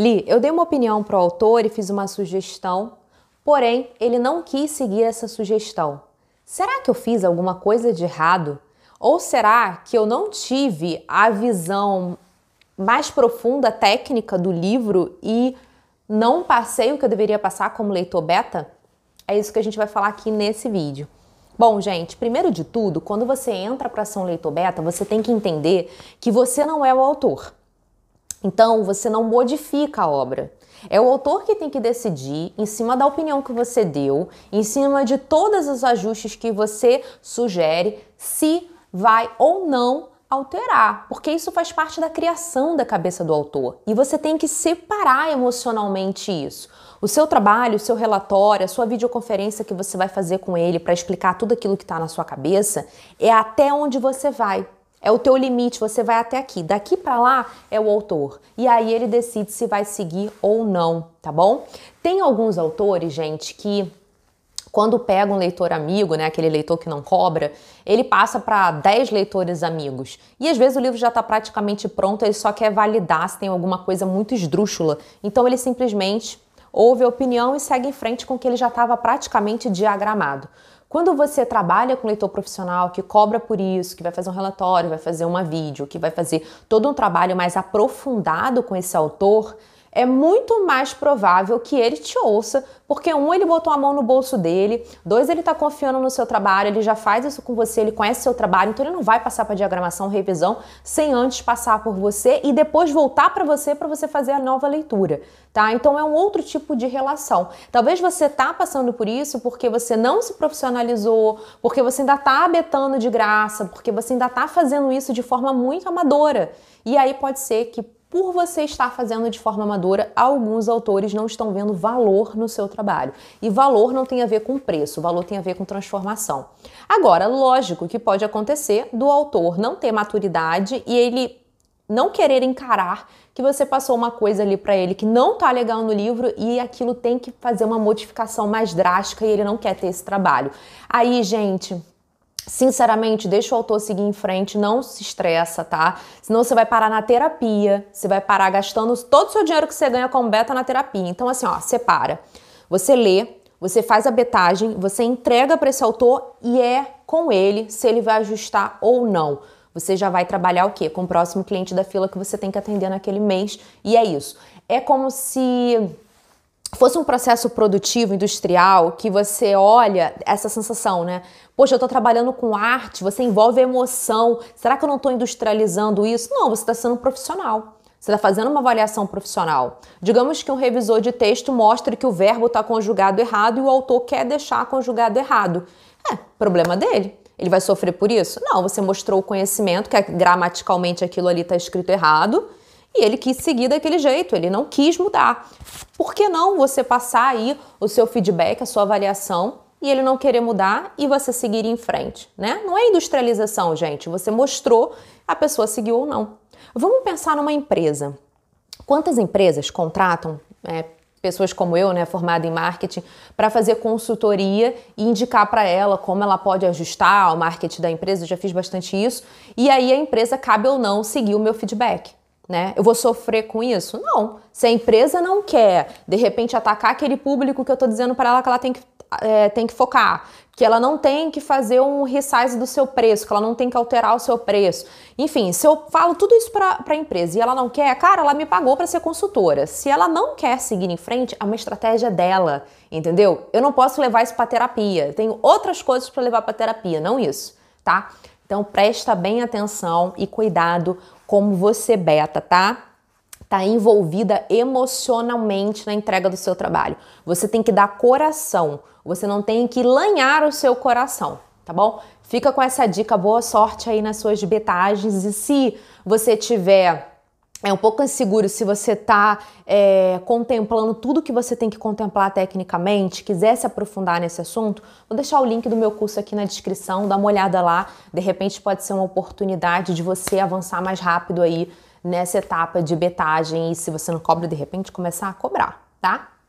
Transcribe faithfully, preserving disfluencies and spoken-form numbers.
Li, eu dei uma opinião para o autor e fiz uma sugestão, porém ele não quis seguir essa sugestão. Será que eu fiz alguma coisa de errado? Ou será que eu não tive a visão mais profunda técnica do livro e não passei o que eu deveria passar como leitor beta? É isso que a gente vai falar aqui nesse vídeo. Bom, gente, primeiro de tudo, quando você entra para ser um leitor beta, você tem que entender que você não é o autor. Então, você não modifica a obra. É o autor que tem que decidir, em cima da opinião que você deu, em cima de todos os ajustes que você sugere, se vai ou não alterar, porque isso faz parte da criação da cabeça do autor. E você tem que separar emocionalmente isso. O seu trabalho, o seu relatório, a sua videoconferência que você vai fazer com ele para explicar tudo aquilo que está na sua cabeça, é até onde você vai. É o teu limite, você vai até aqui. Daqui para lá é o autor. E aí ele decide se vai seguir ou não, tá bom? Tem alguns autores, gente, que quando pega um leitor amigo, né, aquele leitor que não cobra, ele passa para dez leitores amigos. E às vezes o livro já está praticamente pronto, ele só quer validar se tem alguma coisa muito esdrúxula. Então ele simplesmente ouve a opinião e segue em frente com o que ele já estava praticamente diagramado. Quando você trabalha com leitor profissional que cobra por isso, que vai fazer um relatório, vai fazer uma vídeo, que vai fazer todo um trabalho mais aprofundado com esse autor, é muito mais provável que ele te ouça, porque um, ele botou a mão no bolso dele, dois, ele tá confiando no seu trabalho, ele já faz isso com você, ele conhece seu trabalho, então ele não vai passar para diagramação, revisão, sem antes passar por você e depois voltar para você para você fazer a nova leitura, tá? Então é um outro tipo de relação. Talvez você tá passando por isso porque você não se profissionalizou, porque você ainda tá betando de graça, porque você ainda tá fazendo isso de forma muito amadora. E aí pode ser que por você estar fazendo de forma amadora, alguns autores não estão vendo valor no seu trabalho. E valor não tem a ver com preço, valor tem a ver com transformação. Agora, lógico que pode acontecer do autor não ter maturidade e ele não querer encarar que você passou uma coisa ali para ele que não tá legal no livro e aquilo tem que fazer uma modificação mais drástica e ele não quer ter esse trabalho. Aí, gente, sinceramente, deixa o autor seguir em frente, não se estressa, tá? Senão você vai parar na terapia, você vai parar gastando todo o seu dinheiro que você ganha com beta na terapia. Então assim, ó, separa. Você lê, você faz a betagem, você entrega para esse autor e é com ele se ele vai ajustar ou não. Você já vai trabalhar o quê? Com o próximo cliente da fila que você tem que atender naquele mês e é isso. É como se fosse um processo produtivo, industrial, que você olha essa sensação, né? Poxa, eu tô trabalhando com arte, você envolve emoção. Será que eu não tô industrializando isso? Não, você tá sendo um profissional. Você tá fazendo uma avaliação profissional. Digamos que um revisor de texto mostre que o verbo tá conjugado errado e o autor quer deixar conjugado errado. É, problema dele. Ele vai sofrer por isso? Não, você mostrou o conhecimento, que gramaticalmente aquilo ali tá escrito errado. E ele quis seguir daquele jeito, ele não quis mudar. Por que não você passar aí o seu feedback, a sua avaliação, e ele não querer mudar e você seguir em frente, né? Não é industrialização, gente. Você mostrou, a pessoa seguiu ou não. Vamos pensar numa empresa. Quantas empresas contratam é, pessoas como eu, né, formada em marketing, para fazer consultoria e indicar para ela como ela pode ajustar o marketing da empresa? Eu já fiz bastante isso. E aí a empresa cabe ou não seguir o meu feedback. Né? Eu vou sofrer com isso? Não. Se a empresa não quer, de repente, atacar aquele público que eu estou dizendo para ela que ela tem que, é, tem que focar, que ela não tem que fazer um resize do seu preço, que ela não tem que alterar o seu preço. Enfim, se eu falo tudo isso para a empresa e ela não quer, cara, ela me pagou para ser consultora. Se ela não quer seguir em frente, é uma estratégia dela, entendeu? Eu não posso levar isso para terapia. Eu tenho outras coisas para levar para terapia, não isso, tá? Então, presta bem atenção e cuidado como você beta, tá? Tá envolvida emocionalmente na entrega do seu trabalho. Você tem que dar coração, você não tem que lanhar o seu coração, tá bom? Fica com essa dica, boa sorte aí nas suas betagens e se você tiver é um pouco inseguro, se você está é, contemplando tudo que você tem que contemplar tecnicamente, quiser se aprofundar nesse assunto, vou deixar o link do meu curso aqui na descrição, dá uma olhada lá, de repente pode ser uma oportunidade de você avançar mais rápido aí nessa etapa de betagem e se você não cobra, de repente começar a cobrar, tá?